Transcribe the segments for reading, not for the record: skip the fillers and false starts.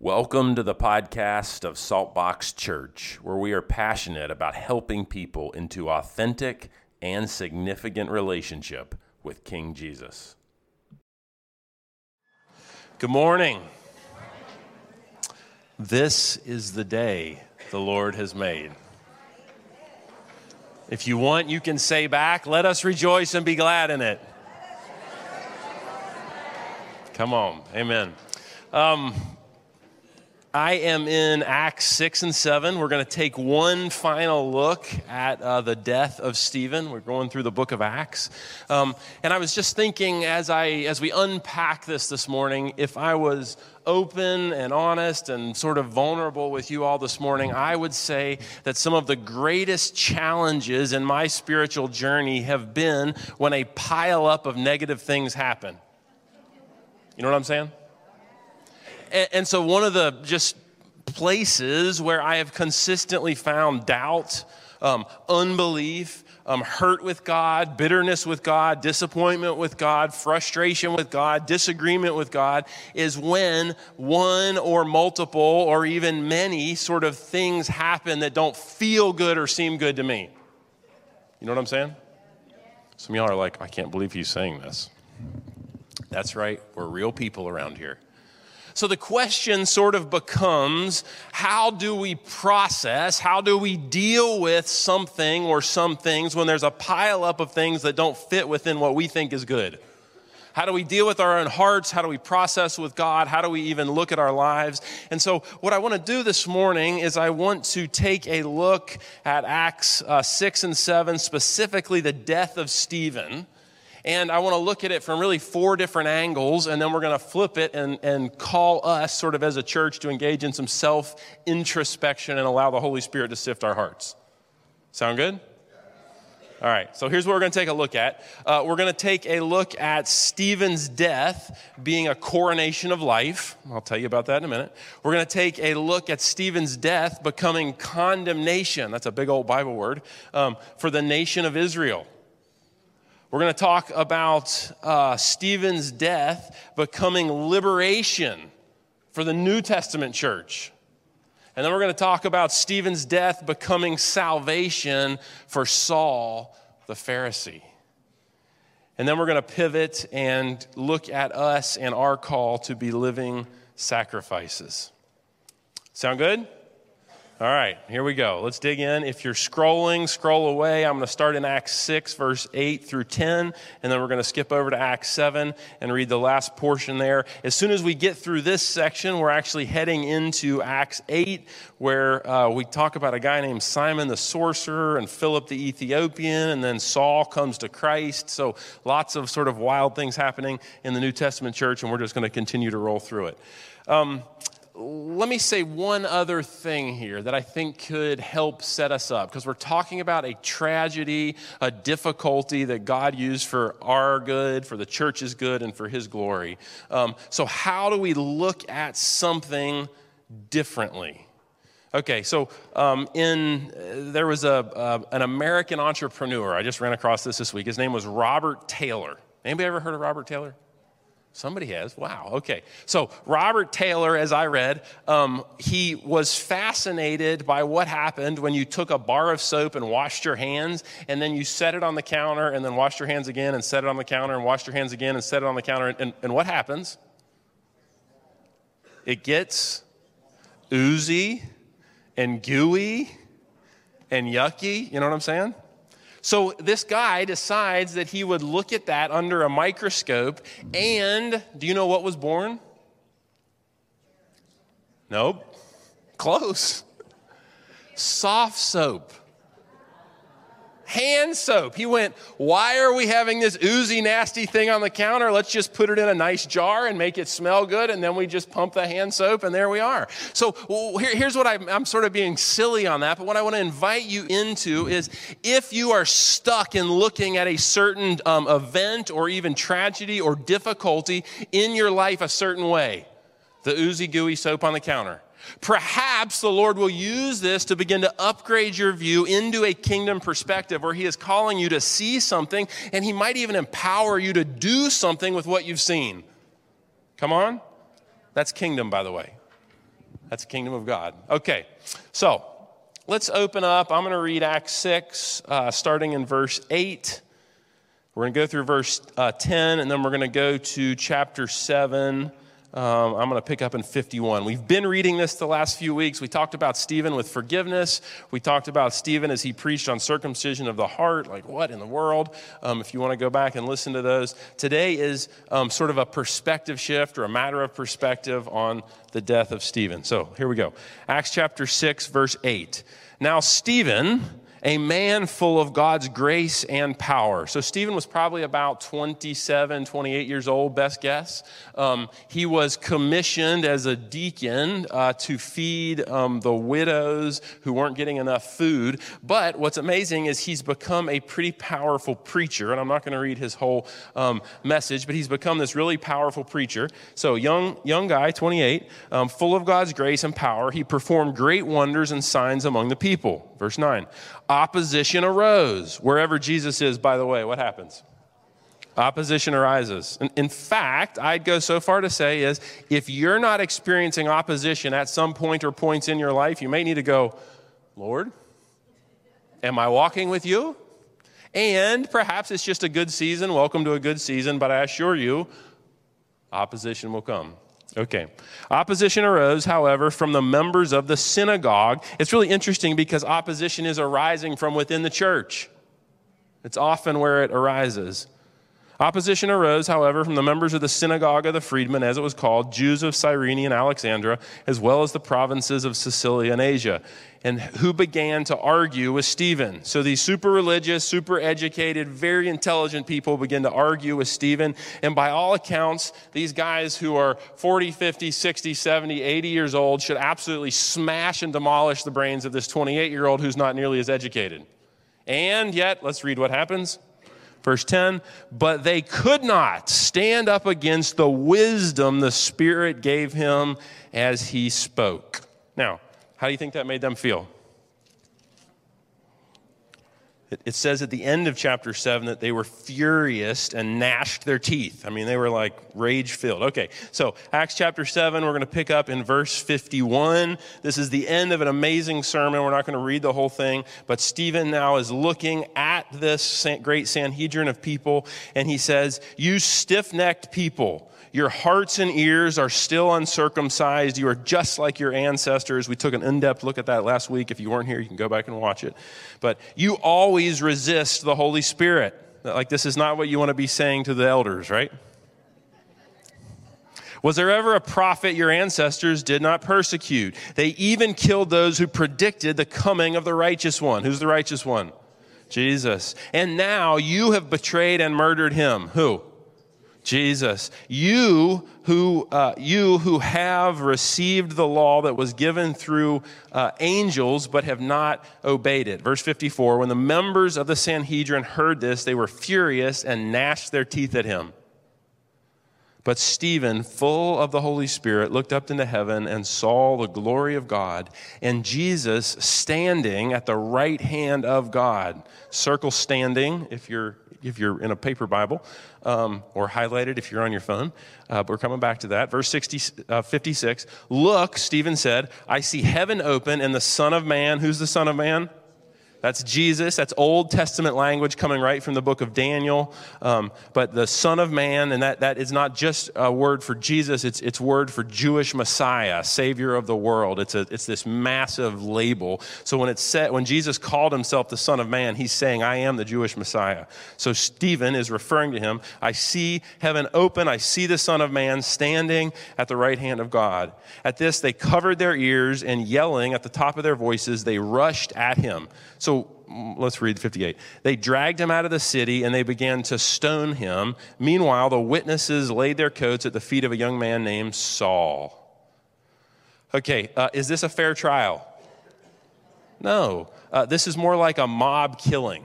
Welcome to the podcast of Saltbox Church, where we are passionate about helping people into authentic and significant relationship with King Jesus. Good morning. This is the day the Lord has made. If you want, you can say back, "Let us rejoice and be glad in it." Come on. Amen. I am in Acts 6 and 7. We're going to take one final look at the death of Stephen. We're going through the book of Acts. And I was just thinking as we unpack this morning, if I was open and honest and sort of vulnerable with you all this morning, I would say that some of the greatest challenges in my spiritual journey have been when a pile up of negative things happen. You know what I'm saying? And so one of the just places where I have consistently found doubt, unbelief, hurt with God, bitterness with God, disappointment with God, frustration with God, disagreement with God, is when one or multiple or even many sort of things happen that don't feel good or seem good to me. You know what I'm saying? Some of y'all are like, I can't believe he's saying this. That's right. We're real people around here. So the question sort of becomes, how do we process, how do we deal with something or some things when there's a pile up of things that don't fit within what we think is good? How do we deal with our own hearts? How do we process with God? How do we even look at our lives? And so what I want to do this morning is I want to take a look at Acts 6 and 7, specifically the death of Stephen. And I want to look at it from really four different angles, and then we're going to flip it and call us sort of as a church to engage in some self-introspection and allow the Holy Spirit to sift our hearts. Sound good? All right, so here's what we're going to take a look at. We're going to take a look at Stephen's death being a coronation of life. I'll tell you about that in a minute. We're going to take a look at Stephen's death becoming condemnation. That's a big old Bible word, for the nation of Israel. We're going to talk about Stephen's death becoming liberation for the New Testament church. And then we're going to talk about Stephen's death becoming salvation for Saul the Pharisee. And then we're going to pivot and look at us and our call to be living sacrifices. Sound good? All right, here we go. Let's dig in. If you're scrolling, scroll away. I'm going to start in Acts 6, verse 8 through 10, and then we're going to skip over to Acts 7 and read the last portion there. As soon as we get through this section, we're actually heading into Acts 8, where we talk about a guy named Simon the sorcerer and Philip the Ethiopian, and then Saul comes to Christ. So lots of sort of wild things happening in the New Testament church, and we're just going to continue to roll through it. Let me say one other thing here that I think could help set us up, because we're talking about a tragedy, a difficulty that God used for our good, for the church's good, and for his glory. So how do we look at something differently? Okay, so there was an American entrepreneur. I just ran across this week. His name was Robert Taylor. Anybody ever heard of Robert Taylor? Somebody has. Wow. Okay. So Robert Taylor, as I read, he was fascinated by what happened when you took a bar of soap and washed your hands, and then you set it on the counter and then washed your hands again and set it on the counter and washed your hands again and set it on the counter. And what happens? It gets oozy and gooey and yucky. You know what I'm saying? So this guy decides that he would look at that under a microscope, and do you know what was born? Nope. Close. Soft soap. Hand soap. He went, why are we having this oozy, nasty thing on the counter? Let's just put it in a nice jar and make it smell good, and then we just pump the hand soap, and there we are. So here's what I'm sort of being silly on that, but what I want to invite you into is if you are stuck in looking at a certain event or even tragedy or difficulty in your life a certain way, the oozy, gooey soap on the counter. Perhaps the Lord will use this to begin to upgrade your view into a kingdom perspective where he is calling you to see something, and he might even empower you to do something with what you've seen. Come on? That's kingdom, by the way. That's the kingdom of God. Okay, so let's open up. I'm going to read Acts 6, starting in verse 8. We're going to go through verse 10, and then we're going to go to chapter 7. I'm going to pick up in 51. We've been reading this the last few weeks. We talked about Stephen with forgiveness. We talked about Stephen as he preached on circumcision of the heart, like what in the world? If you want to go back and listen to those. Today is sort of a perspective shift or a matter of perspective on the death of Stephen. So here we go. Acts chapter 6, verse 8. Now Stephen, a man full of God's grace and power. So Stephen was probably about 27, 28 years old, best guess. He was commissioned as a deacon to feed the widows who weren't getting enough food. But what's amazing is he's become a pretty powerful preacher. And I'm not going to read his whole message, but he's become this really powerful preacher. So young guy, 28, full of God's grace and power. He performed great wonders and signs among the people. Verse 9. Opposition arose. Wherever Jesus is, by the way, what happens? Opposition arises. In fact, I'd go so far to say is, if you're not experiencing opposition at some point or points in your life, you may need to go, Lord, am I walking with you? And perhaps it's just a good season. Welcome to a good season, but I assure you, opposition will come. Okay. Opposition arose, however, from the members of the synagogue. It's really interesting because opposition is arising from within the church. It's often where it arises. Opposition arose, however, from the members of the synagogue of the freedmen, as it was called, Jews of Cyrene and Alexandria, as well as the provinces of Sicily and Asia, and who began to argue with Stephen. So these super religious, super educated, very intelligent people begin to argue with Stephen. And by all accounts, these guys who are 40, 50, 60, 70, 80 years old should absolutely smash and demolish the brains of this 28-year-old who's not nearly as educated. And yet, let's read what happens. Verse 10, but they could not stand up against the wisdom the Spirit gave him as he spoke. Now, how do you think that made them feel? It says at the end of chapter 7 that they were furious and gnashed their teeth. I mean, they were like rage-filled. Okay, so Acts chapter 7, we're going to pick up in verse 51. This is the end of an amazing sermon. We're not going to read the whole thing, but Stephen now is looking at this great Sanhedrin of people, and he says, you stiff-necked people, your hearts and ears are still uncircumcised. You are just like your ancestors. We took an in-depth look at that last week. If you weren't here, you can go back and watch it. But you always resist the Holy Spirit. Like, this is not what you want to be saying to the elders, right? Was there ever a prophet your ancestors did not persecute? They even killed those who predicted the coming of the righteous one. Who's the righteous one? Jesus. And now you have betrayed and murdered him. Who? Jesus, you who have received the law that was given through angels but have not obeyed it. Verse 54, when the members of the Sanhedrin heard this, they were furious and gnashed their teeth at him. But Stephen, full of the Holy Spirit, looked up into heaven and saw the glory of God and Jesus standing at the right hand of God. Circle standing if you're in a paper Bible, or highlighted if you're on your phone. But we're coming back to that. Verse 56, look, Stephen said, I see heaven open and the Son of Man. Who's the Son of Man? That's Jesus. That's Old Testament language coming right from the book of Daniel. But the Son of Man, and that is not just a word for Jesus, it's word for Jewish Messiah, Savior of the world. It's this massive label. So when Jesus called himself the Son of Man, he's saying, I am the Jewish Messiah. So Stephen is referring to him. I see heaven open. I see the Son of Man standing at the right hand of God. At this, they covered their ears and yelling at the top of their voices, they rushed at him. So let's read 58. They dragged him out of the city and they began to stone him. Meanwhile, the witnesses laid their coats at the feet of a young man named Saul. Okay, is this a fair trial? No. This is more like a mob killing.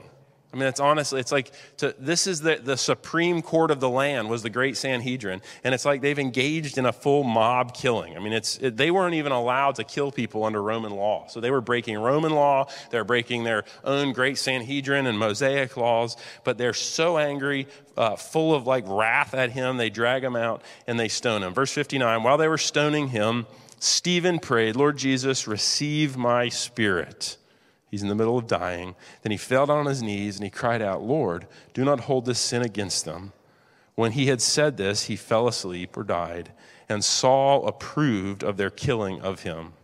I mean, this is the Supreme Court of the land was the great Sanhedrin, and it's like they've engaged in a full mob killing. I mean, they weren't even allowed to kill people under Roman law. So they were breaking Roman law, they're breaking their own great Sanhedrin and Mosaic laws, but they're so angry, full of like wrath at him, they drag him out and they stone him. Verse 59, while they were stoning him, Stephen prayed, Lord Jesus, receive my spirit. He's in the middle of dying. Then he fell down on his knees and he cried out, Lord, do not hold this sin against them. When he had said this, he fell asleep or died, and Saul approved of their killing of him.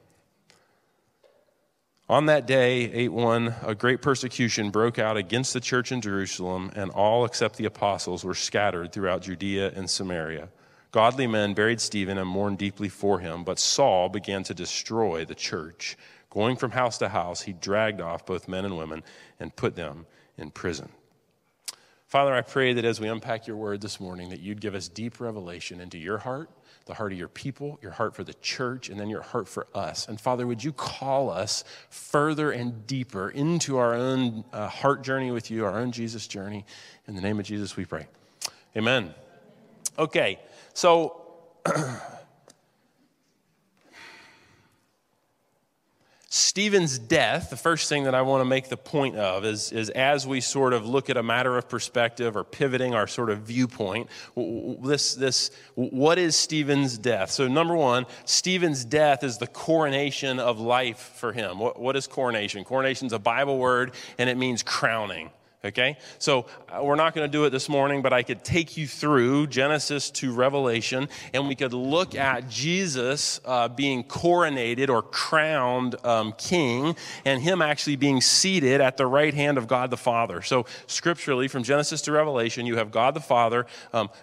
On that day, 8:1, a great persecution broke out against the church in Jerusalem, and all except the apostles were scattered throughout Judea and Samaria. Godly men buried Stephen and mourned deeply for him, but Saul began to destroy the church. Going from house to house, he dragged off both men and women and put them in prison. Father, I pray that as we unpack your word this morning, that you'd give us deep revelation into your heart, the heart of your people, your heart for the church, and then your heart for us. And Father, would you call us further and deeper into our own heart journey with you, our own Jesus journey. In the name of Jesus, we pray. Amen. Okay, so Stephen's death, the first thing that I want to make the point of is as we sort of look at a matter of perspective or pivoting our sort of viewpoint, what is Stephen's death? So number one, Stephen's death is the coronation of life for him. What is coronation? Coronation's a Bible word, and it means crowning. Okay, so we're not going to do it this morning, but I could take you through Genesis to Revelation, and we could look at Jesus being coronated or crowned king, and him actually being seated at the right hand of God the Father. So scripturally, from Genesis to Revelation, you have God the Father,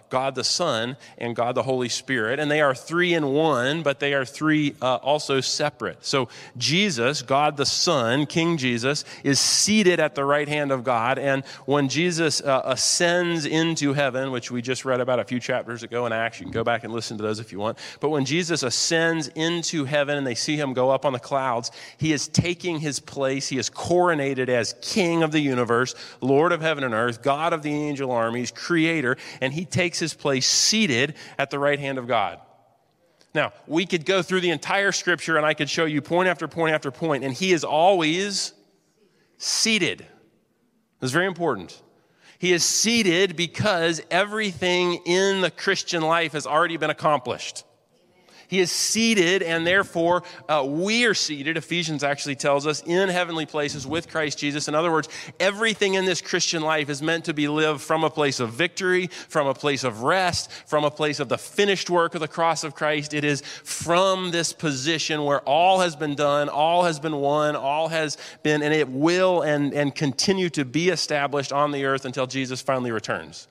God the Son, and God the Holy Spirit, and they are three in one, but they are three also separate. So Jesus, God the Son, King Jesus, is seated at the right hand of God. And when Jesus ascends into heaven, which we just read about a few chapters ago in Acts, you can go back and listen to those if you want. But when Jesus ascends into heaven and they see him go up on the clouds, he is taking his place. He is coronated as King of the universe, Lord of heaven and earth, God of the angel armies, creator, and he takes his place seated at the right hand of God. Now, we could go through the entire scripture and I could show you point after point after point, and he is always seated. It's very important. He is seated because everything in the Christian life has already been accomplished. He is seated, and therefore we are seated, Ephesians actually tells us, in heavenly places with Christ Jesus. In other words, everything in this Christian life is meant to be lived from a place of victory, from a place of rest, from a place of the finished work of the cross of Christ. It is from this position where all has been done, all has been won, all has been, and it will and continue to be established on the earth until Jesus finally returns.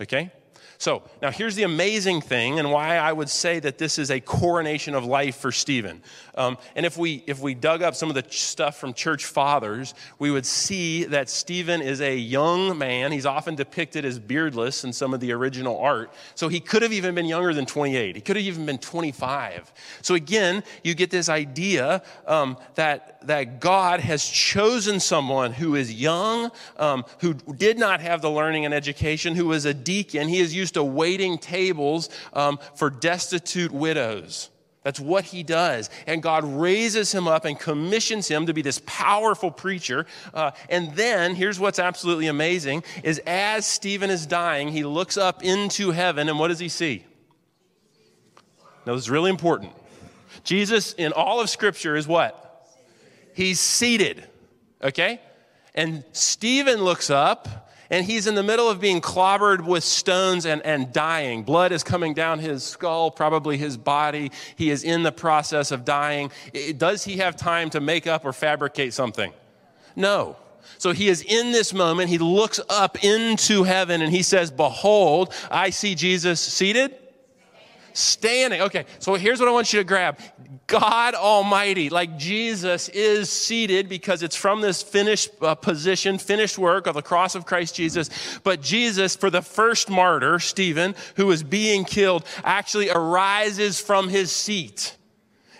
Okay? So now here's the amazing thing, and why I would say that this is a coronation of life for Stephen. And if we dug up some of the stuff from church fathers, we would see that Stephen is a young man. He's often depicted as beardless in some of the original art. So he could have even been younger than 28. He could have even been 25. So again, you get this idea that God has chosen someone who is young, who did not have the learning and education, who is a deacon. He is used to waiting tables for destitute widows. That's what he does. And God raises him up and commissions him to be this powerful preacher. And then, here's what's absolutely amazing, is as Stephen is dying, he looks up into heaven, and what does he see? Now, this is really important. Jesus, in all of Scripture, is what? He's seated, okay? And Stephen looks up, and he's in the middle of being clobbered with stones and dying. Blood is coming down his skull, probably his body. He is in the process of dying. Does he have time to make up or fabricate something? No. So he is in this moment. He looks up into heaven and he says, behold, I see Jesus seated. Standing. Okay, so here's what I want you to grab. God Almighty, like Jesus, is seated because it's from this finished position, finished work of the cross of Christ Jesus. But Jesus, for the first martyr, Stephen, who is being killed, actually arises from his seat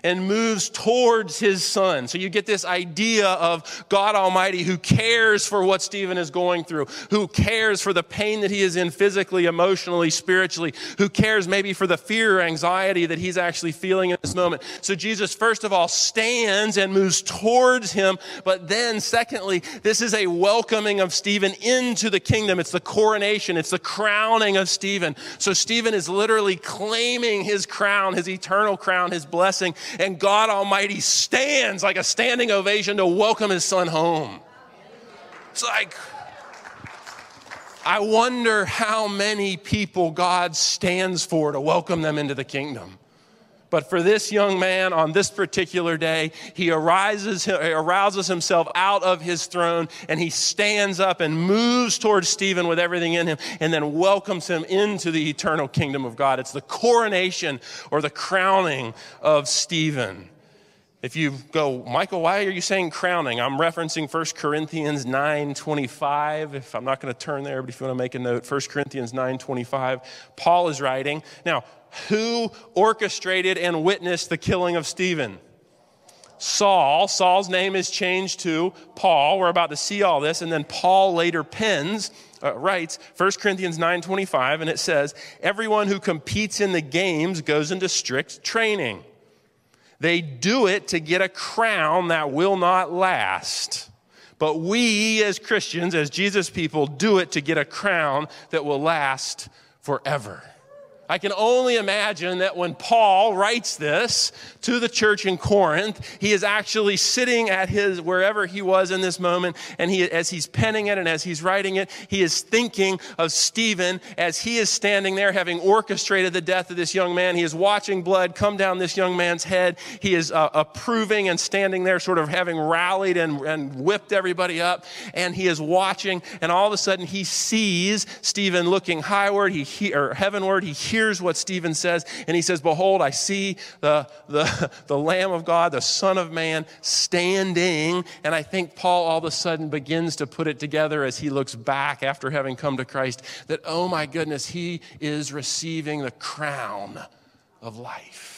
and moves towards his son. So you get this idea of God Almighty who cares for what Stephen is going through, who cares for the pain that he is in physically, emotionally, spiritually, who cares maybe for the fear or anxiety that he's actually feeling in this moment. So Jesus, first of all, stands and moves towards him, but then secondly, this is a welcoming of Stephen into the kingdom. It's the coronation. It's the crowning of Stephen. So Stephen is literally claiming his crown, his eternal crown, his blessing, and God Almighty stands like a standing ovation to welcome his son home. It's like, I wonder how many people God stands for to welcome them into the kingdom. But for this young man on this particular day, he arouses himself out of his throne, and he stands up and moves towards Stephen with everything in him, and then welcomes him into the eternal kingdom of God. It's the coronation or the crowning of Stephen. If you go, Michael, why are you saying crowning? I'm referencing 1 Corinthians 9:25. If I'm not going to turn there, but if you want to make a note, 1 Corinthians 9:25, Paul is writing. Now, who orchestrated and witnessed the killing of Stephen? Saul. Saul's name is changed to Paul. We're about to see all this. And then Paul later writes 1 Corinthians 9:25, and it says, everyone who competes in the games goes into strict training. They do it to get a crown that will not last. But we as Christians, as Jesus people, do it to get a crown that will last forever. I can only imagine that when Paul writes this to the church in Corinth, he is actually sitting at his, wherever he was in this moment, and he, as he's penning it and as he's writing it, he is thinking of Stephen as he is standing there having orchestrated the death of this young man. He is watching blood come down this young man's head. He is approving and standing there sort of having rallied and whipped everybody up, and he is watching, and all of a sudden he sees Stephen looking highward, heavenward, he hears. Here's what Stephen says, and he says, behold, I see the Lamb of God, the Son of Man, standing. And I think Paul all of a sudden begins to put it together as he looks back after having come to Christ that, oh my goodness, he is receiving the crown of life.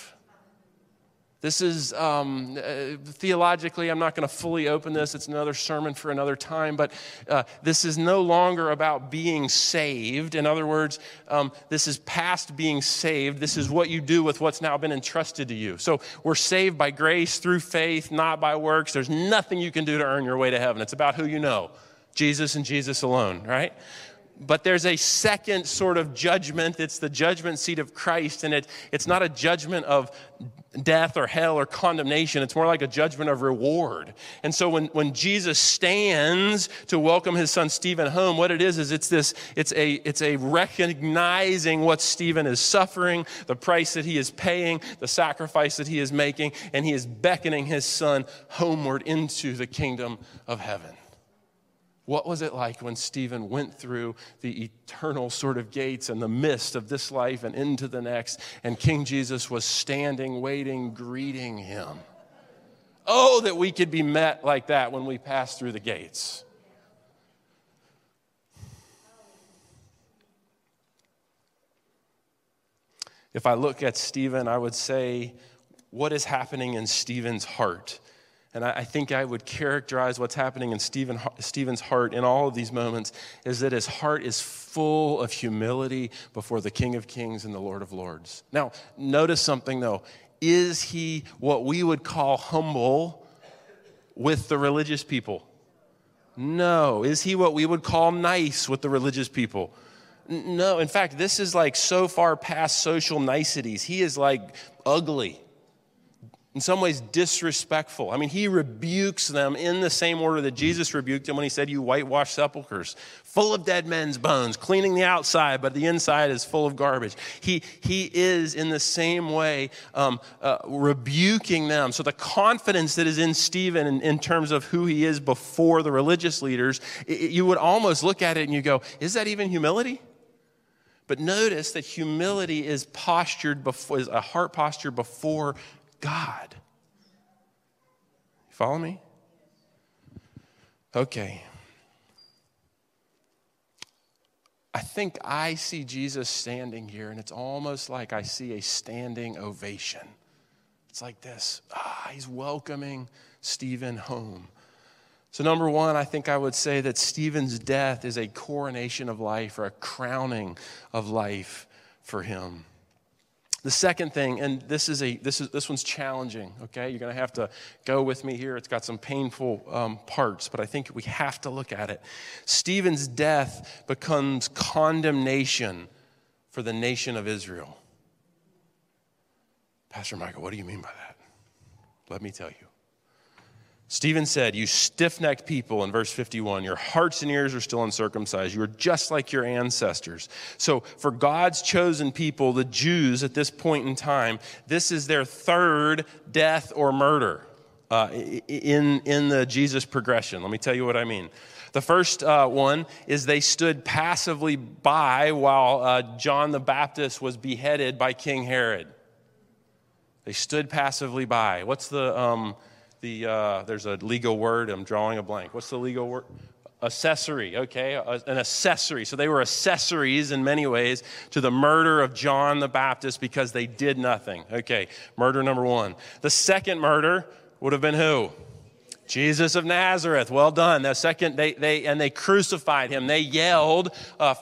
This is, theologically, I'm not going to fully open this. It's another sermon for another time, but this is no longer about being saved. In other words, this is past being saved. This is what you do with what's now been entrusted to you. So we're saved by grace through faith, not by works. There's nothing you can do to earn your way to heaven. It's about who you know, Jesus and Jesus alone, right? But there's a second sort of judgment. It's the judgment seat of Christ, and it's not a judgment of death or hell or condemnation. It's more like a judgment of reward. And so when Jesus stands to welcome his son Stephen home, what it is it's a recognizing what Stephen is suffering, the price that he is paying, the sacrifice that he is making, and he is beckoning his son homeward into the kingdom of heaven. What was it like when Stephen went through the eternal sort of gates and the mist of this life and into the next, and King Jesus was standing, waiting, greeting him? Oh, that we could be met like that when we pass through the gates. If I look at Stephen, I would say, what is happening in Stephen's heart? And I think I would characterize what's happening in Stephen's heart in all of these moments is that his heart is full of humility before the King of Kings and the Lord of Lords. Now, notice something, though. Is he what we would call humble with the religious people? No. Is he what we would call nice with the religious people? No. In fact, this is like so far past social niceties. He is like ugly. In some ways, disrespectful. I mean, he rebukes them in the same order that Jesus rebuked him when he said, you whitewashed sepulchres, full of dead men's bones, cleaning the outside, but the inside is full of garbage. He is in the same way rebuking them. So the confidence that is in Stephen in terms of who he is before the religious leaders, you would almost look at it and you go, is that even humility? But notice that humility is postured before, is a heart posture before God. You follow me? Okay. I think I see Jesus standing here, and it's almost like I see a standing ovation. It's like this. He's welcoming Stephen home. So number one, I think I would say that Stephen's death is a coronation of life or a crowning of life for him. The second thing, and this one's challenging, okay? You're going to have to go with me here. It's got some painful parts, but I think we have to look at it. Stephen's death becomes condemnation for the nation of Israel. Pastor Michael, what do you mean by that? Let me tell you. Stephen said, you stiff-necked people, in verse 51, your hearts and ears are still uncircumcised. You are just like your ancestors. So for God's chosen people, the Jews at this point in time, this is their third death or murder in the Jesus progression. Let me tell you what I mean. The first one is they stood passively by while John the Baptist was beheaded by King Herod. They stood passively by. What's the... there's a legal word. I'm drawing a blank. What's the legal word? Accessory, okay, an accessory. So they were accessories in many ways to the murder of John the Baptist because they did nothing. Okay, murder number one. The second murder would have been who? Jesus of Nazareth. Well done. The second, they crucified him. They yelled.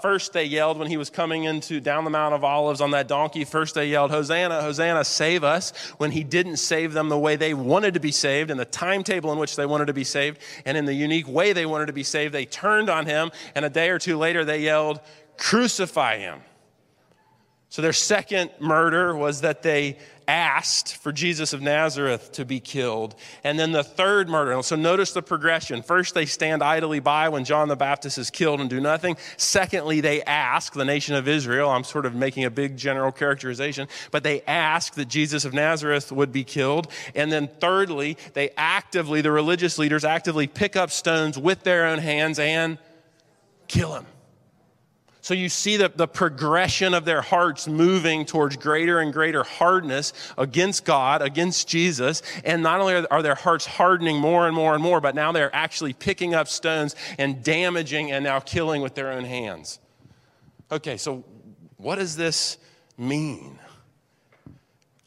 First, they yelled when he was coming down the Mount of Olives on that donkey. First, they yelled, Hosanna, Hosanna, save us, when he didn't save them the way they wanted to be saved, in the timetable in which they wanted to be saved, and in the unique way they wanted to be saved. They turned on him, and a day or two later, they yelled, crucify him. So their second murder was that they asked for Jesus of Nazareth to be killed. And then the third murder. So notice the progression. First, they stand idly by when John the Baptist is killed and do nothing. Secondly, they ask the nation of Israel. I'm sort of making a big general characterization, but they ask that Jesus of Nazareth would be killed. And then thirdly, they actively, the religious leaders actively pick up stones with their own hands and kill him. So you see the progression of their hearts moving towards greater and greater hardness against God, against Jesus. And not only are their hearts hardening more and more and more, but now they're actually picking up stones and damaging and now killing with their own hands. Okay, so what does this mean?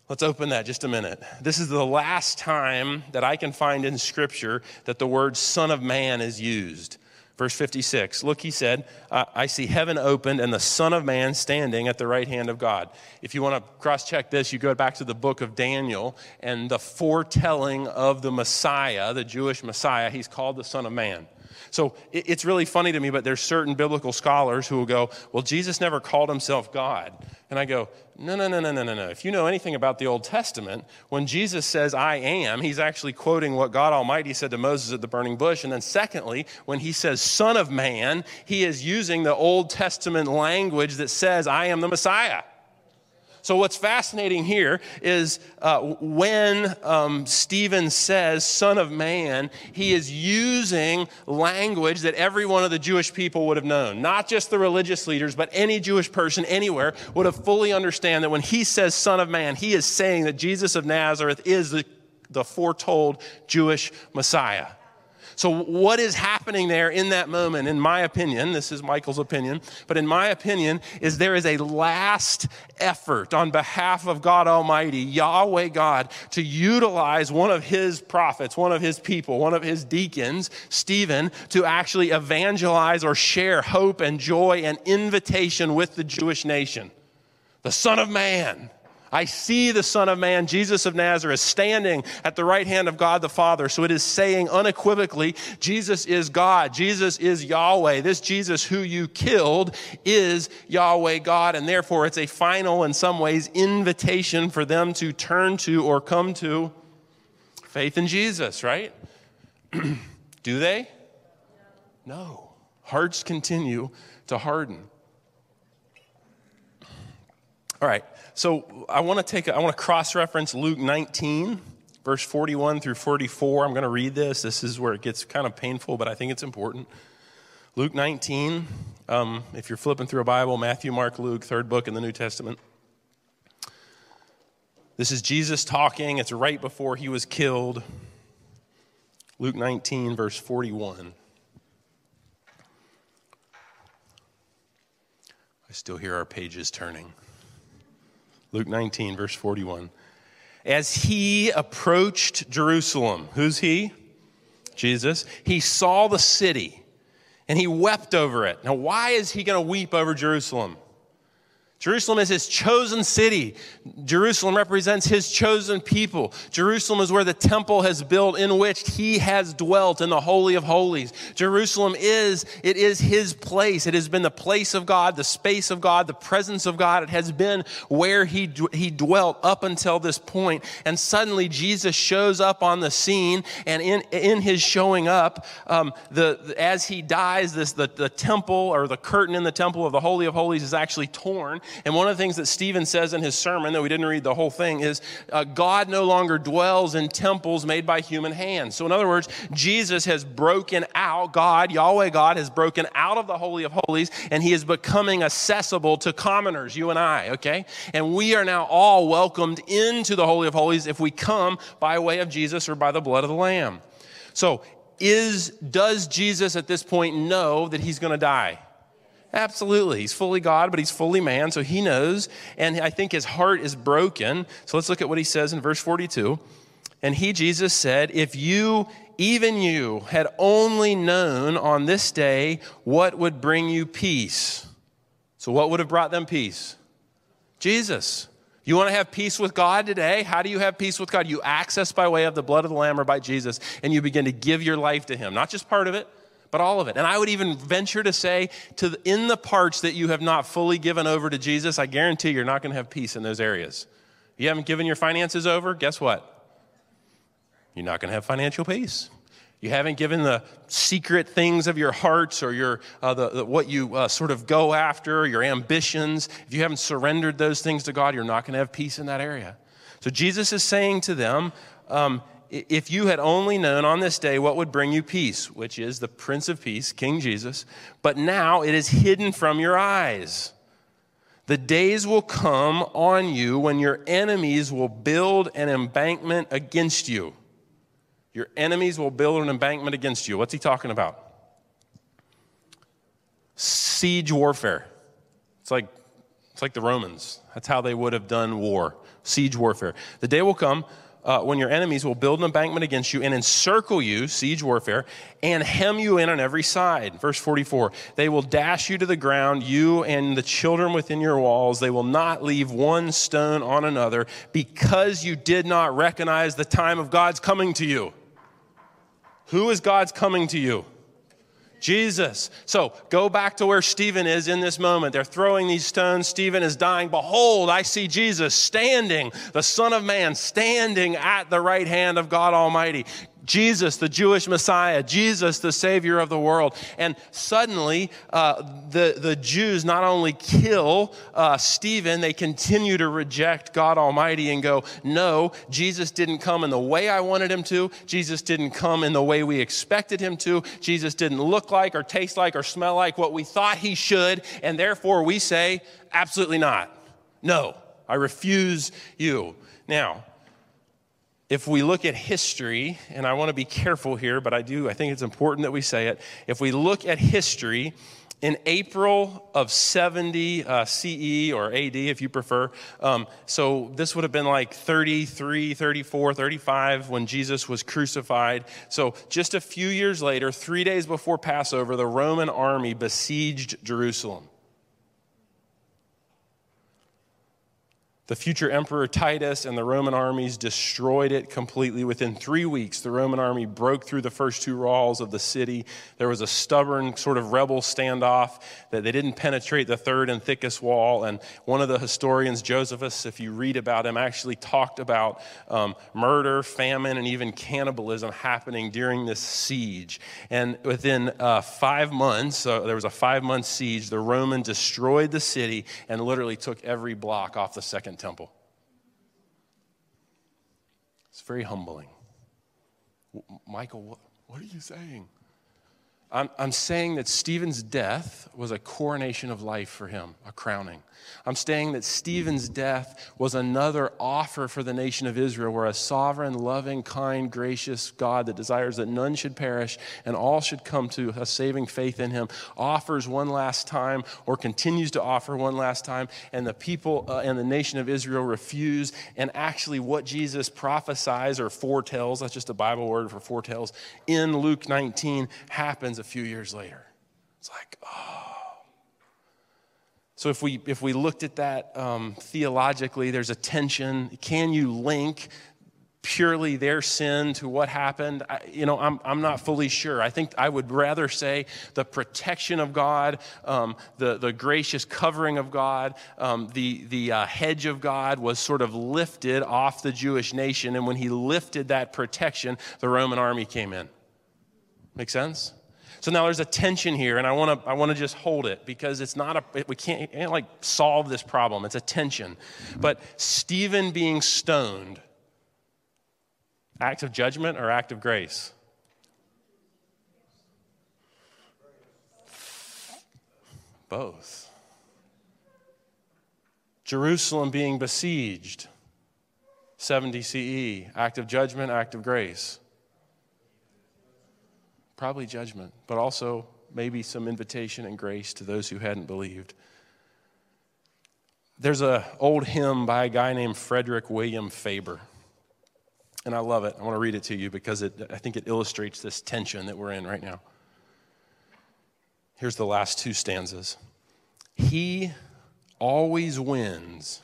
Let's open that just a minute. This is the last time that I can find in Scripture that the word Son of Man is used. Verse 56, look, he said, I see heaven opened and the Son of Man standing at the right hand of God. If you want to cross-check this, you go back to the book of Daniel and the foretelling of the Messiah, the Jewish Messiah, he's called the Son of Man. So it's really funny to me, but there's certain biblical scholars who will go, well, Jesus never called himself God. And I go, no. If you know anything about the Old Testament, when Jesus says, I am, he's actually quoting what God Almighty said to Moses at the burning bush. And then secondly, when he says Son of Man, he is using the Old Testament language that says, I am the Messiah. So what's fascinating here is when Stephen says Son of Man, he is using language that every one of the Jewish people would have known. Not just the religious leaders, but any Jewish person anywhere would have fully understand that when he says Son of Man, he is saying that Jesus of Nazareth is the foretold Jewish Messiah. So what is happening there in that moment, in my opinion, this is Michael's opinion, but in my opinion, is there is a last effort on behalf of God Almighty, Yahweh God, to utilize one of his prophets, one of his people, one of his deacons, Stephen, to actually evangelize or share hope and joy and invitation with the Jewish nation. The Son of Man. I see the Son of Man, Jesus of Nazareth, standing at the right hand of God the Father. So it is saying unequivocally, Jesus is God. Jesus is Yahweh. This Jesus who you killed is Yahweh God. And therefore, it's a final, in some ways, invitation for them to turn to or come to faith in Jesus, right? Do they? No. Hearts continue to harden. All right. So I want to cross-reference Luke 19, verse 41 through 44. I'm going to read this. This is where it gets kind of painful, but I think it's important. Luke 19, if you're flipping through a Bible, Matthew, Mark, Luke, third book in the New Testament. This is Jesus talking. It's right before he was killed. Luke 19, verse 41. I still hear our pages turning. Luke 19, verse 41. As he approached Jerusalem, who's he? Jesus. He saw the city and he wept over it. Now, why is he going to weep over Jerusalem? Jerusalem is his chosen city. Jerusalem represents his chosen people. Jerusalem is where the temple has built, in which he has dwelt in the Holy of Holies. Jerusalem is his place. It has been the place of God, the space of God, the presence of God. It has been where he dwelt up until this point. And suddenly Jesus shows up on the scene, and in his showing up, as he dies, the temple, or the curtain in the temple of the Holy of Holies, is actually torn. And one of the things that Stephen says in his sermon, that we didn't read the whole thing, is God no longer dwells in temples made by human hands. So in other words, Jesus has broken out. God, Yahweh God, has broken out of the Holy of Holies, and he is becoming accessible to commoners, you and I, okay? And we are now all welcomed into the Holy of Holies if we come by way of Jesus or by the blood of the Lamb. So does Jesus at this point know that he's going to die? Absolutely. He's fully God, but he's fully man, so he knows. And I think his heart is broken. So let's look at what he says in verse 42. And he, Jesus, said, if you, even you, had only known on this day what would bring you peace. So what would have brought them peace? Jesus. You want to have peace with God today? How do you have peace with God? You access by way of the blood of the Lamb or by Jesus, and you begin to give your life to him. Not just part of it, but all of it. And I would even venture to say, in the parts that you have not fully given over to Jesus, I guarantee you're not going to have peace in those areas. You haven't given your finances over, guess what? You're not going to have financial peace. You haven't given the secret things of your hearts or your what you sort of go after, your ambitions. If you haven't surrendered those things to God, you're not going to have peace in that area. So Jesus is saying to them, if you had only known on this day what would bring you peace, which is the Prince of Peace, King Jesus, but now it is hidden from your eyes. The days will come on you when your enemies will build an embankment against you. Your enemies will build an embankment against you. What's he talking about? Siege warfare. It's like the Romans. That's how they would have done war. Siege warfare. The day will come when your enemies will build an embankment against you and encircle you, siege warfare, and hem you in on every side. Verse 44, they will dash you to the ground, you and the children within your walls. They will not leave one stone on another because you did not recognize the time of God's coming to you. Who is God's coming to you? Jesus. So go back to where Stephen is in this moment. They're throwing these stones. Stephen is dying. Behold, I see Jesus standing, the Son of Man, standing at the right hand of God Almighty. Jesus, the Jewish Messiah, Jesus, the Savior of the world. And suddenly, the Jews not only kill Stephen, they continue to reject God Almighty and go, no, Jesus didn't come in the way I wanted him to. Jesus didn't come in the way we expected him to. Jesus didn't look like or taste like or smell like what we thought he should. And therefore, we say, absolutely not. No, I refuse you. Now, if we look at history, and I want to be careful here, but I think it's important that we say it. If we look at history, in April of 70 CE or AD, if you prefer, so this would have been like 33, 34, 35 when Jesus was crucified. So just a few years later, 3 days before Passover, the Roman army besieged Jerusalem. The future emperor Titus and the Roman armies destroyed it completely. Within 3 weeks, the Roman army broke through the first two walls of the city. There was a stubborn sort of rebel standoff that they didn't penetrate the third and thickest wall. And one of the historians, Josephus, if you read about him, actually talked about murder, famine, and even cannibalism happening during this siege. And within 5 months, so there was a 5-month siege, the Romans destroyed the city and literally took every block off the second temple. It's very humbling. Michael, what are you saying? I'm saying that Stephen's death was a coronation of life for him, a crowning. I'm saying that Stephen's death was another offer for the nation of Israel, where a sovereign, loving, kind, gracious God that desires that none should perish and all should come to a saving faith in him offers one last time, or continues to offer one last time, and the people and the nation of Israel refuse. And actually what Jesus prophesies or foretells, that's just a Bible word for foretells, in Luke 19 happens a few years later. It's like, oh. So if we looked at that theologically, there's a tension. Can you link purely their sin to what happened? I'm not fully sure. I think I would rather say the protection of God, the gracious covering of God, the hedge of God was sort of lifted off the Jewish nation, and when he lifted that protection, the Roman army came in. Make sense? So now there's a tension here, and I want to just hold it because it's not we can't like solve this problem. It's a tension. But Stephen being stoned, act of judgment or act of grace? Both. Jerusalem being besieged, 70 CE, act of judgment, act of grace. Probably judgment, but also maybe some invitation and grace to those who hadn't believed. There's an old hymn by a guy named Frederick William Faber, and I love it. I want to read it to you because I think it illustrates this tension that we're in right now. Here's the last two stanzas. He always wins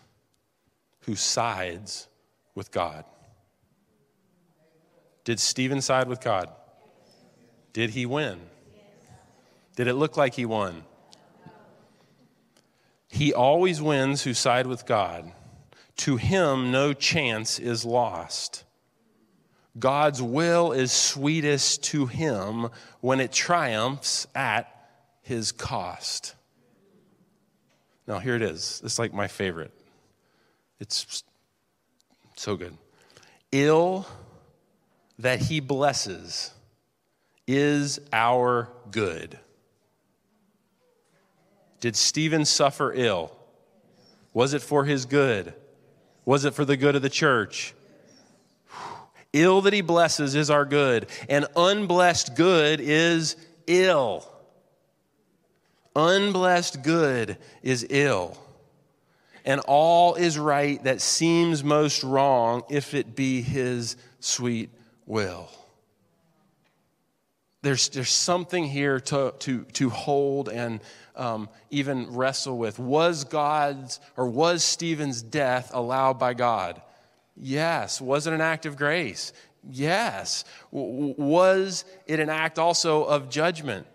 who sides with God. Did Stephen side with God? Did he win? Did it look like he won? He always wins who side with God. To him, no chance is lost. God's will is sweetest to him when it triumphs at his cost. Now, here it is. It's like my favorite. It's so good. Ill that he blesses is our good. Did Stephen suffer ill? Was it for his good? Was it for the good of the church? Ill that he blesses is our good, and unblessed good is ill. Unblessed good is ill, and all is right that seems most wrong if it be his sweet will. There's something here to hold and even wrestle with. Was Stephen's death allowed by God? Yes. Was it an act of grace? Yes. Was it an act also of judgment?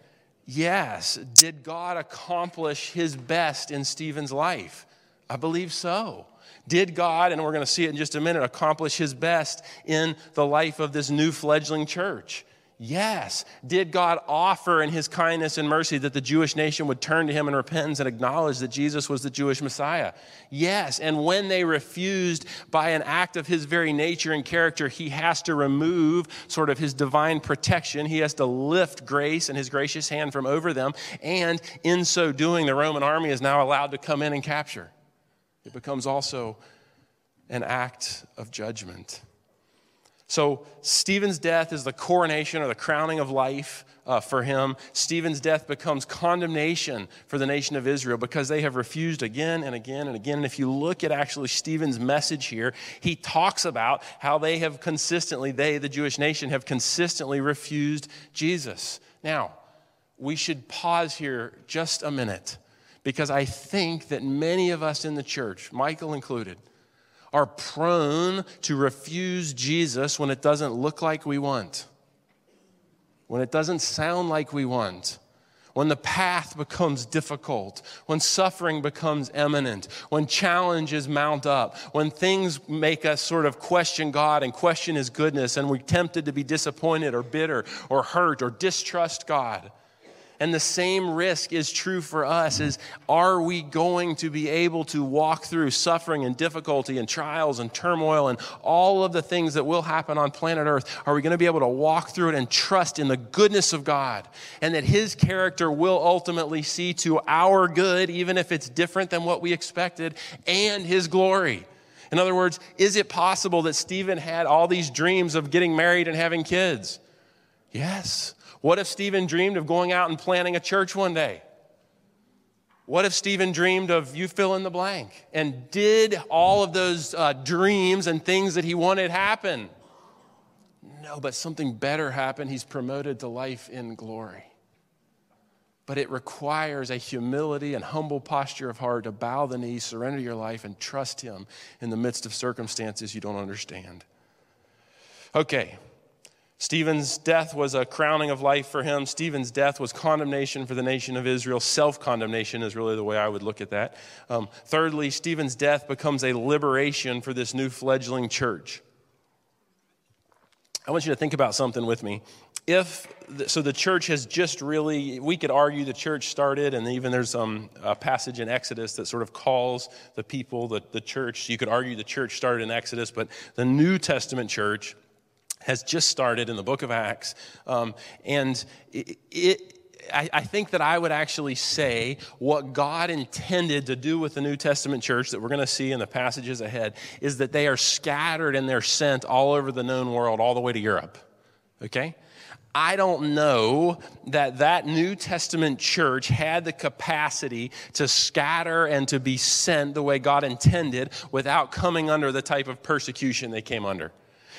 Yes. Did God accomplish his best in Stephen's life? I believe so. Did God, and we're going to see it in just a minute, accomplish his best in the life of this new fledgling church? Yes. Did God offer in his kindness and mercy that the Jewish nation would turn to him in repentance and acknowledge that Jesus was the Jewish Messiah? Yes. And when they refused, by an act of his very nature and character, he has to remove sort of his divine protection. He has to lift grace and his gracious hand from over them. And in so doing, the Roman army is now allowed to come in and capture. It becomes also an act of judgment. So Stephen's death is the coronation or the crowning of life for him. Stephen's death becomes condemnation for the nation of Israel because they have refused again and again and again. And if you look at actually Stephen's message here, he talks about how they have consistently, the Jewish nation, have consistently refused Jesus. Now, we should pause here just a minute because I think that many of us in the church, Michael included, are prone to refuse Jesus when it doesn't look like we want, when it doesn't sound like we want, when the path becomes difficult, when suffering becomes imminent, when challenges mount up, when things make us sort of question God and question his goodness, and we're tempted to be disappointed or bitter or hurt or distrust God. And the same risk is true for us, is are we going to be able to walk through suffering and difficulty and trials and turmoil and all of the things that will happen on planet Earth? Are we going to be able to walk through it and trust in the goodness of God and that his character will ultimately see to our good, even if it's different than what we expected, and his glory? In other words, is it possible that Stephen had all these dreams of getting married and having kids? Yes. What if Stephen dreamed of going out and planting a church one day? What if Stephen dreamed of you fill in the blank? And did all of those dreams and things that he wanted happen? No, but something better happened. He's promoted to life in glory. But it requires a humility and humble posture of heart to bow the knee, surrender your life, and trust him in the midst of circumstances you don't understand. Okay, Stephen's death was a crowning of life for him. Stephen's death was condemnation for the nation of Israel. Self-condemnation is really the way I would look at that. Thirdly, Stephen's death becomes a liberation for this new fledgling church. I want you to think about something with me. So the church has just really, we could argue the church started, and even there's a passage in Exodus that sort of calls the people, the church. You could argue the church started in Exodus, but the New Testament church has just started in the book of Acts. I think that I would actually say what God intended to do with the New Testament church that we're going to see in the passages ahead is that they are scattered and they're sent all over the known world, all the way to Europe, okay? I don't know that that New Testament church had the capacity to scatter and to be sent the way God intended without coming under the type of persecution they came under.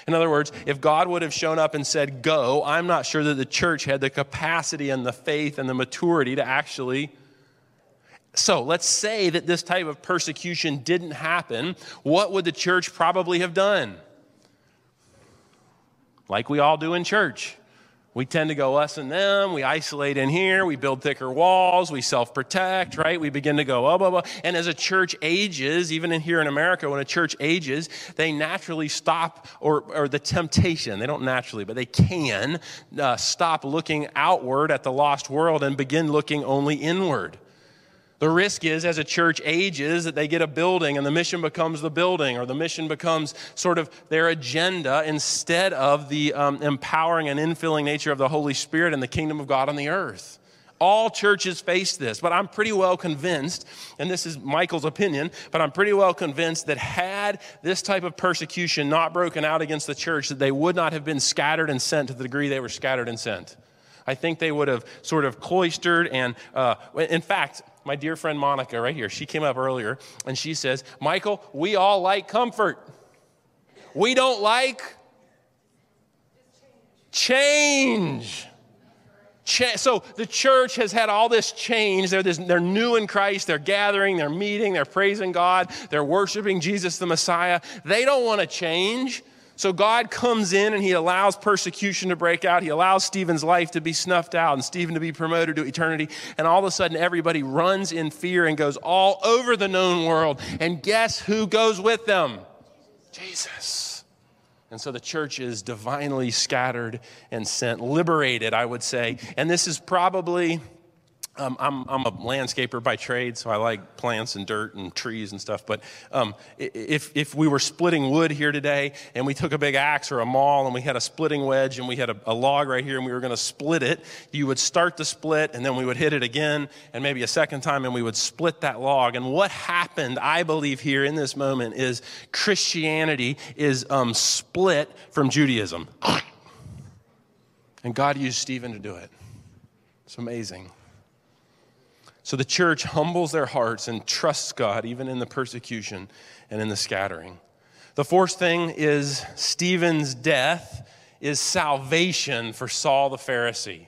In other words, if God would have shown up and said, go, I'm not sure that the church had the capacity and the faith and the maturity to actually. So let's say that this type of persecution didn't happen. What would the church probably have done? Like we all do in church. We tend to go us and them, we isolate in here, we build thicker walls, we self-protect, right? We begin to go, oh, blah, blah. And as a church ages, even in here in America, when a church ages, they naturally stop, or the temptation, they don't naturally, but they can stop looking outward at the lost world and begin looking only inward. The risk is, as a church ages, that they get a building and the mission becomes the building, or the mission becomes sort of their agenda instead of the empowering and infilling nature of the Holy Spirit and the kingdom of God on the earth. All churches face this, but I'm pretty well convinced, and this is Michael's opinion, but I'm pretty well convinced that had this type of persecution not broken out against the church, that they would not have been scattered and sent to the degree they were scattered and sent. I think they would have sort of cloistered and, in fact, my dear friend Monica right here, she came up earlier and she says, Michael, we all like comfort. We don't like change. So the church has had all this change. They're new in Christ. They're gathering, they're meeting, they're praising God. They're worshiping Jesus, the Messiah. They don't want to change. So God comes in and he allows persecution to break out. He allows Stephen's life to be snuffed out and Stephen to be promoted to eternity. And all of a sudden, everybody runs in fear and goes all over the known world. And guess who goes with them? Jesus. And so the church is divinely scattered and sent, liberated, I would say. And this is probably, I'm a landscaper by trade, so I like plants and dirt and trees and stuff. But if we were splitting wood here today and we took a big axe or a maul and we had a splitting wedge and we had a log right here and we were going to split it, you would start the split and then we would hit it again and maybe a second time and we would split that log. And what happened, I believe, here in this moment is Christianity is split from Judaism. And God used Stephen to do it. It's amazing. So the church humbles their hearts and trusts God, even in the persecution and in the scattering. The fourth thing is Stephen's death is salvation for Saul the Pharisee.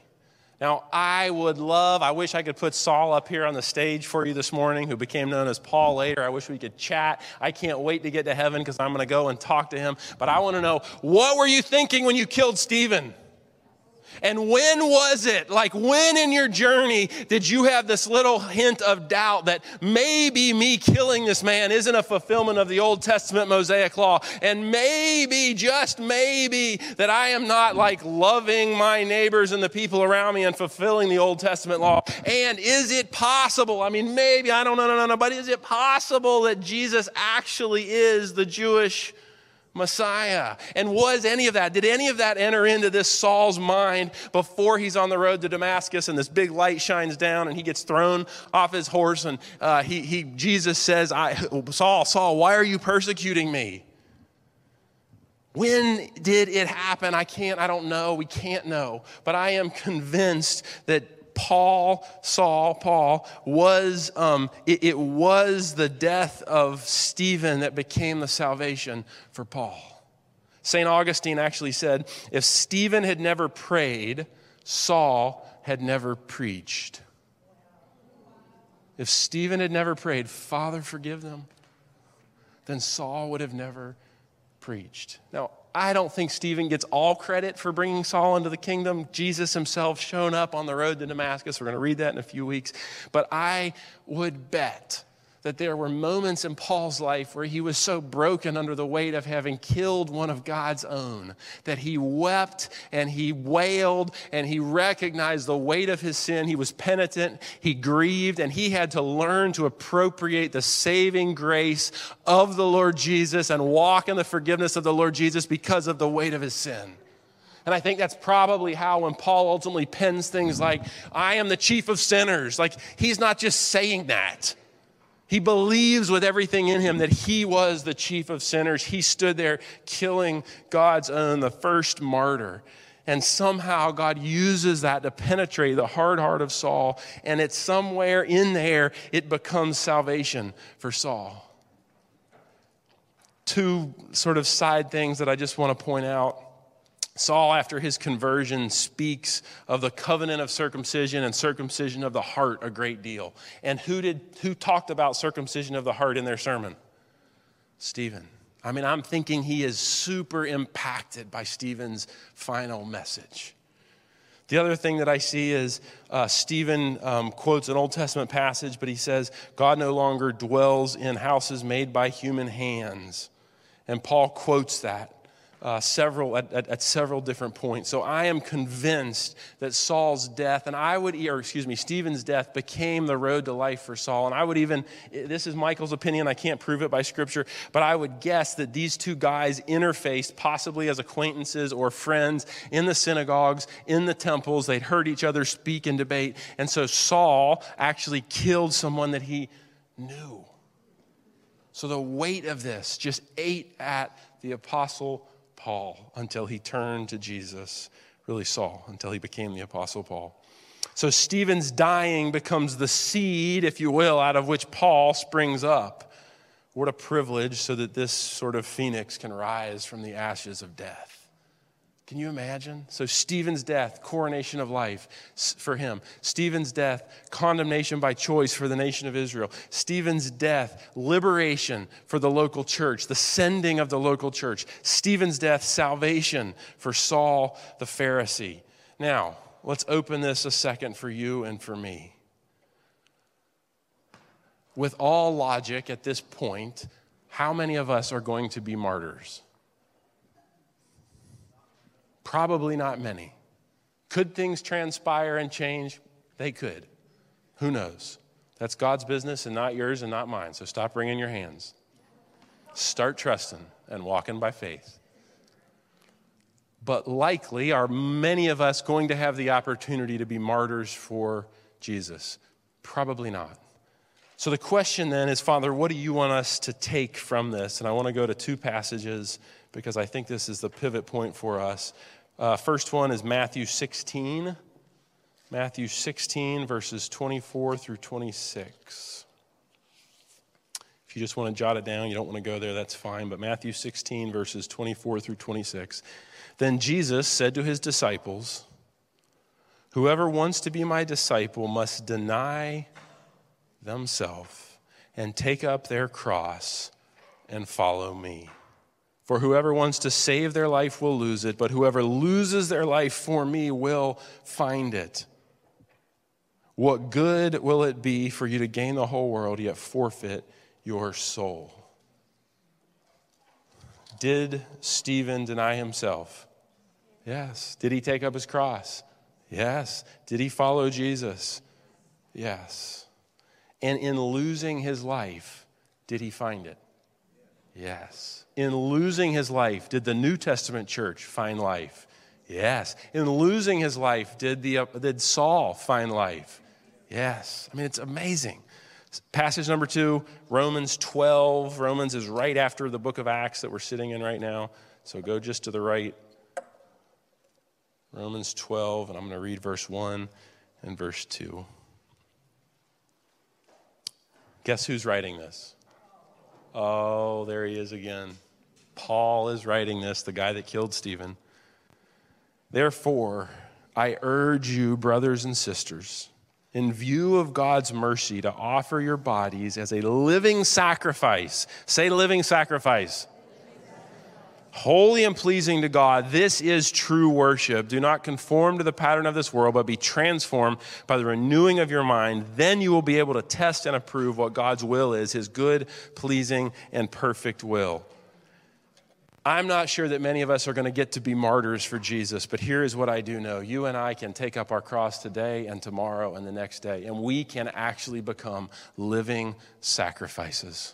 Now, I wish I could put Saul up here on the stage for you this morning, who became known as Paul later. I wish we could chat. I can't wait to get to heaven because I'm going to go and talk to him. But I want to know, what were you thinking when you killed Stephen? And when was it? Like, when in your journey did you have this little hint of doubt that maybe me killing this man isn't a fulfillment of the Old Testament Mosaic law? And maybe, just maybe, that I am not like loving my neighbors and the people around me and fulfilling the Old Testament law. And is it possible? I mean, maybe, I don't know, but is it possible that Jesus actually is the Jewish Messiah? And was any of that, did any of that enter into this Saul's mind before he's on the road to Damascus and this big light shines down and he gets thrown off his horse and Jesus says, Saul, why are you persecuting me? When did it happen? I don't know, we can't know. But I am convinced that Paul was, it was the death of Stephen that became the salvation for Paul. St. Augustine actually said, if Stephen had never prayed, Saul had never preached. If Stephen had never prayed, "Father, forgive them," then Saul would have never preached. Now, I don't think Stephen gets all credit for bringing Saul into the kingdom. Jesus himself shown up on the road to Damascus. We're going to read that in a few weeks. But I would bet that there were moments in Paul's life where he was so broken under the weight of having killed one of God's own that he wept and he wailed and he recognized the weight of his sin. He was penitent, he grieved, and he had to learn to appropriate the saving grace of the Lord Jesus and walk in the forgiveness of the Lord Jesus because of the weight of his sin. And I think that's probably how when Paul ultimately pens things like, "I am the chief of sinners," like he's not just saying that. He believes with everything in him that he was the chief of sinners. He stood there killing God's own, the first martyr. And somehow God uses that to penetrate the hard heart of Saul. And it's somewhere in there, it becomes salvation for Saul. Two sort of side things that I just want to point out. Saul, after his conversion, speaks of the covenant of circumcision and circumcision of the heart a great deal. And who talked about circumcision of the heart in their sermon? Stephen. I mean, I'm thinking he is super impacted by Stephen's final message. The other thing that I see is Stephen quotes an Old Testament passage, but he says, "God no longer dwells in houses made by human hands." And Paul quotes that. Several different points. So I am convinced that Saul's death, and Stephen's death became the road to life for Saul. And this is Michael's opinion, I can't prove it by scripture, but I would guess that these two guys interfaced possibly as acquaintances or friends in the synagogues, in the temples. They'd heard each other speak and debate. And so Saul actually killed someone that he knew. So the weight of this just ate at the apostle Paul until he turned to Jesus, really Saul, until he became the apostle Paul. So Stephen's dying becomes the seed, if you will, out of which Paul springs up. What a privilege, so that this sort of phoenix can rise from the ashes of death. Can you imagine? So Stephen's death, coronation of life for him. Stephen's death, condemnation by choice for the nation of Israel. Stephen's death, liberation for the local church, the sending of the local church. Stephen's death, salvation for Saul the Pharisee. Now, let's open this a second for you and for me. With all logic at this point, how many of us are going to be martyrs? Probably not many. Could things transpire and change? They could. Who knows? That's God's business and not yours and not mine. So stop wringing your hands. Start trusting and walking by faith. But likely are many of us going to have the opportunity to be martyrs for Jesus? Probably not. So the question then is, Father, what do you want us to take from this? And I want to go to two passages because I think this is the pivot point for us. First one is Matthew 16. Matthew 16, verses 24 through 26. If you just want to jot it down, you don't want to go there, that's fine. But Matthew 16, verses 24 through 26. Then Jesus said to his disciples, "Whoever wants to be my disciple must deny themselves and take up their cross and follow me. For whoever wants to save their life will lose it, but whoever loses their life for me will find it. What good will it be for you to gain the whole world, yet forfeit your soul?" Did Stephen deny himself? Yes. Did he take up his cross? Yes. Did he follow Jesus? Yes. And in losing his life, did he find it? Yes. In losing his life, did the New Testament church find life? Yes. In losing his life, did Saul find life? Yes. I mean, it's amazing. Passage number 2, Romans 12. Romans is right after the book of Acts that we're sitting in right now. So go just to the right. Romans 12, and I'm going to read verse 1 and verse 2. Guess who's writing this? Oh, there he is again. Paul is writing this, the guy that killed Stephen. "Therefore, I urge you, brothers and sisters, in view of God's mercy, to offer your bodies as a living sacrifice. Say living sacrifice. Holy and pleasing to God, this is true worship. Do not conform to the pattern of this world, but be transformed by the renewing of your mind. Then you will be able to test and approve what God's will is, his good, pleasing, and perfect will. I'm not sure that many of us are going to get to be martyrs for Jesus, but here is what I do know. You and I can take up our cross today and tomorrow and the next day, and we can actually become living sacrifices.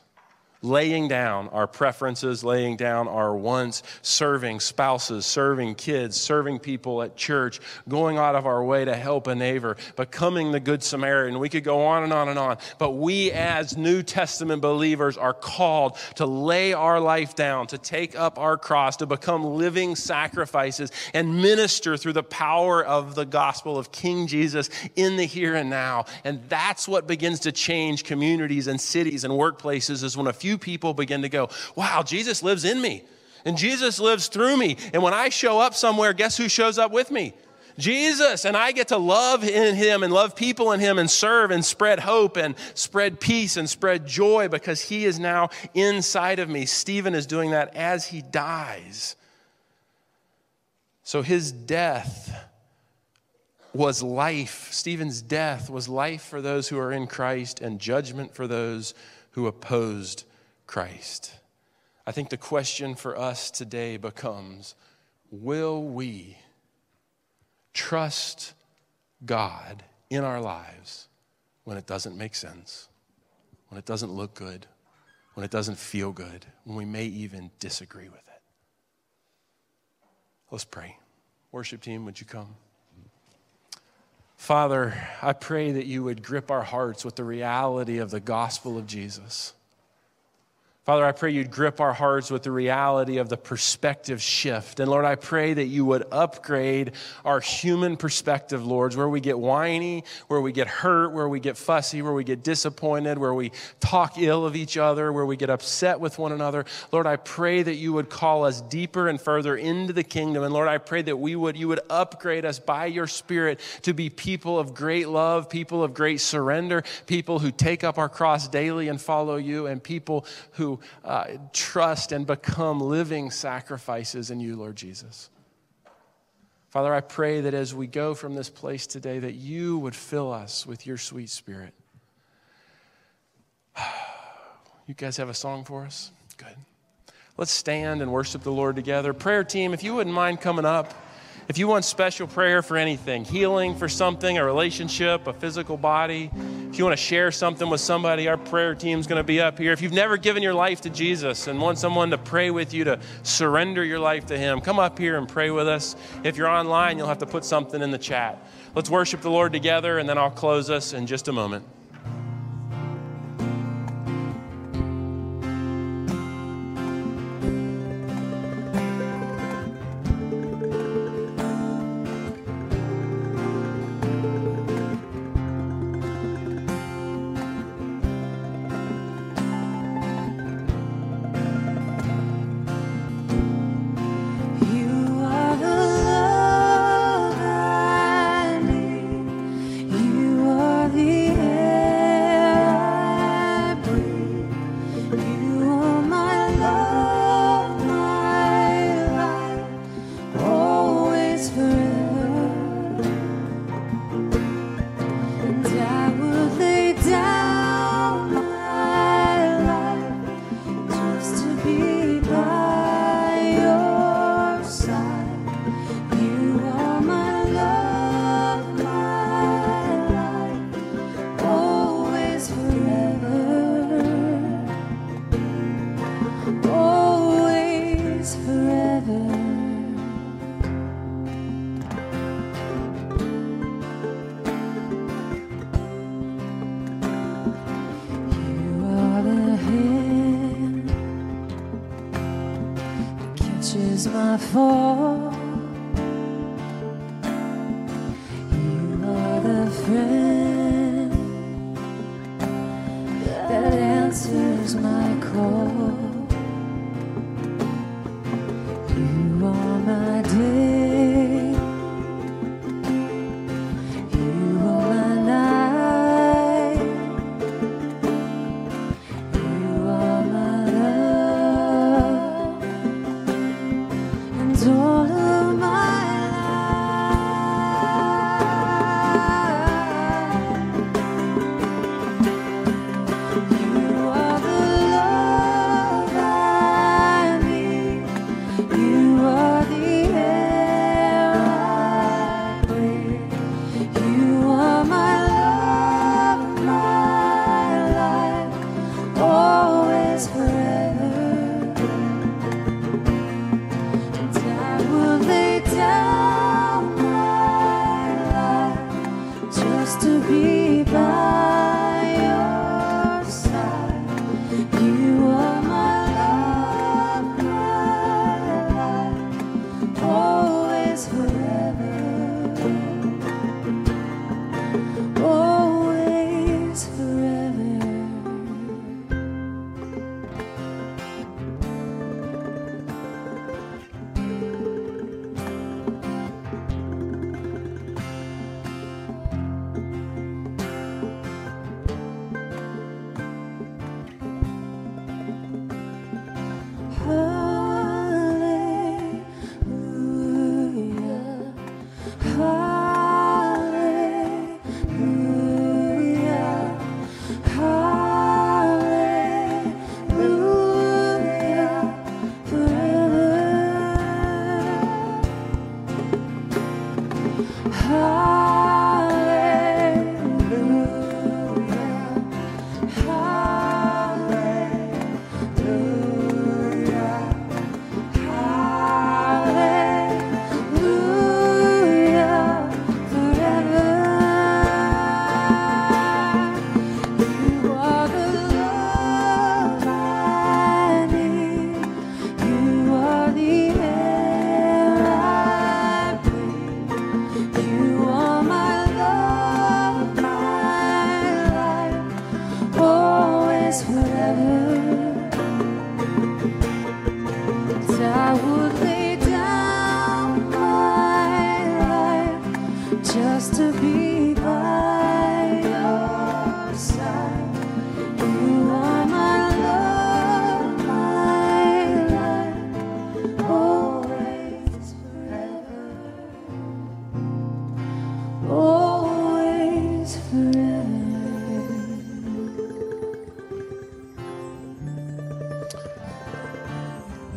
Laying down our preferences, laying down our wants, serving spouses, serving kids, serving people at church, going out of our way to help a neighbor, becoming the Good Samaritan. We could go on and on and on. But we as New Testament believers are called to lay our life down, to take up our cross, to become living sacrifices and minister through the power of the gospel of King Jesus in the here and now. And that's what begins to change communities and cities and workplaces, is when a few people begin to go, wow, Jesus lives in me, and Jesus lives through me. And when I show up somewhere, guess who shows up with me? Jesus. And I get to love in him and love people in him and serve and spread hope and spread peace and spread joy, because he is now inside of me. Stephen is doing that as he dies. So his death was life. Stephen's death was life for those who are in Christ and judgment for those who opposed Christ. I think the question for us today becomes, will we trust God in our lives when it doesn't make sense, when it doesn't look good, when it doesn't feel good, when we may even disagree with it? Let's pray. Worship team, would you come? Father, I pray that you would grip our hearts with the reality of the gospel of Jesus. Father, I pray you'd grip our hearts with the reality of the perspective shift. And Lord, I pray that you would upgrade our human perspective, Lord, where we get whiny, where we get hurt, where we get fussy, where we get disappointed, where we talk ill of each other, where we get upset with one another. Lord, I pray that you would call us deeper and further into the kingdom. And Lord, I pray that you would upgrade us by your Spirit to be people of great love, people of great surrender, people who take up our cross daily and follow you, and people who trust and become living sacrifices in you, Lord Jesus. Father, I pray that as we go from this place today, that you would fill us with your sweet Spirit. You guys have a song for us? Good. Let's stand and worship the Lord together. Prayer team, if you wouldn't mind coming up. If you want special prayer for anything, healing for something, a relationship, a physical body, if you want to share something with somebody, our prayer team's going to be up here. If you've never given your life to Jesus and want someone to pray with you to surrender your life to him, come up here and pray with us. If you're online, you'll have to put something in the chat. Let's worship the Lord together, and then I'll close us in just a moment. You are my day. You are my night.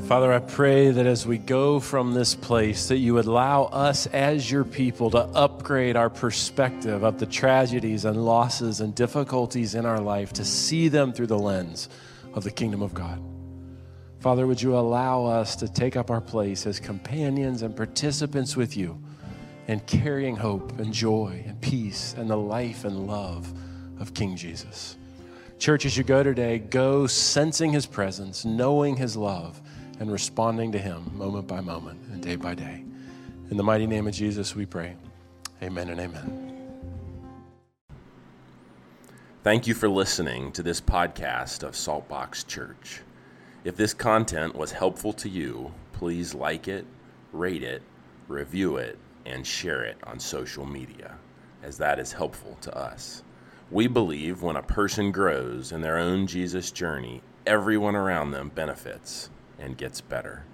Father, I pray that as we go from this place, that you would allow us as your people to upgrade our perspective of the tragedies and losses and difficulties in our life, to see them through the lens of the kingdom of God. Father, would you allow us to take up our place as companions and participants with you in carrying hope and joy and peace and the life and love of King Jesus. Church, as you go today, go sensing his presence, knowing his love, and responding to him moment by moment and day by day. In the mighty name of Jesus, we pray. Amen and amen. Thank you for listening to this podcast of Saltbox Church. If this content was helpful to you, please like it, rate it, review it, and share it on social media, as that is helpful to us. We believe when a person grows in their own Jesus journey, everyone around them benefits and gets better.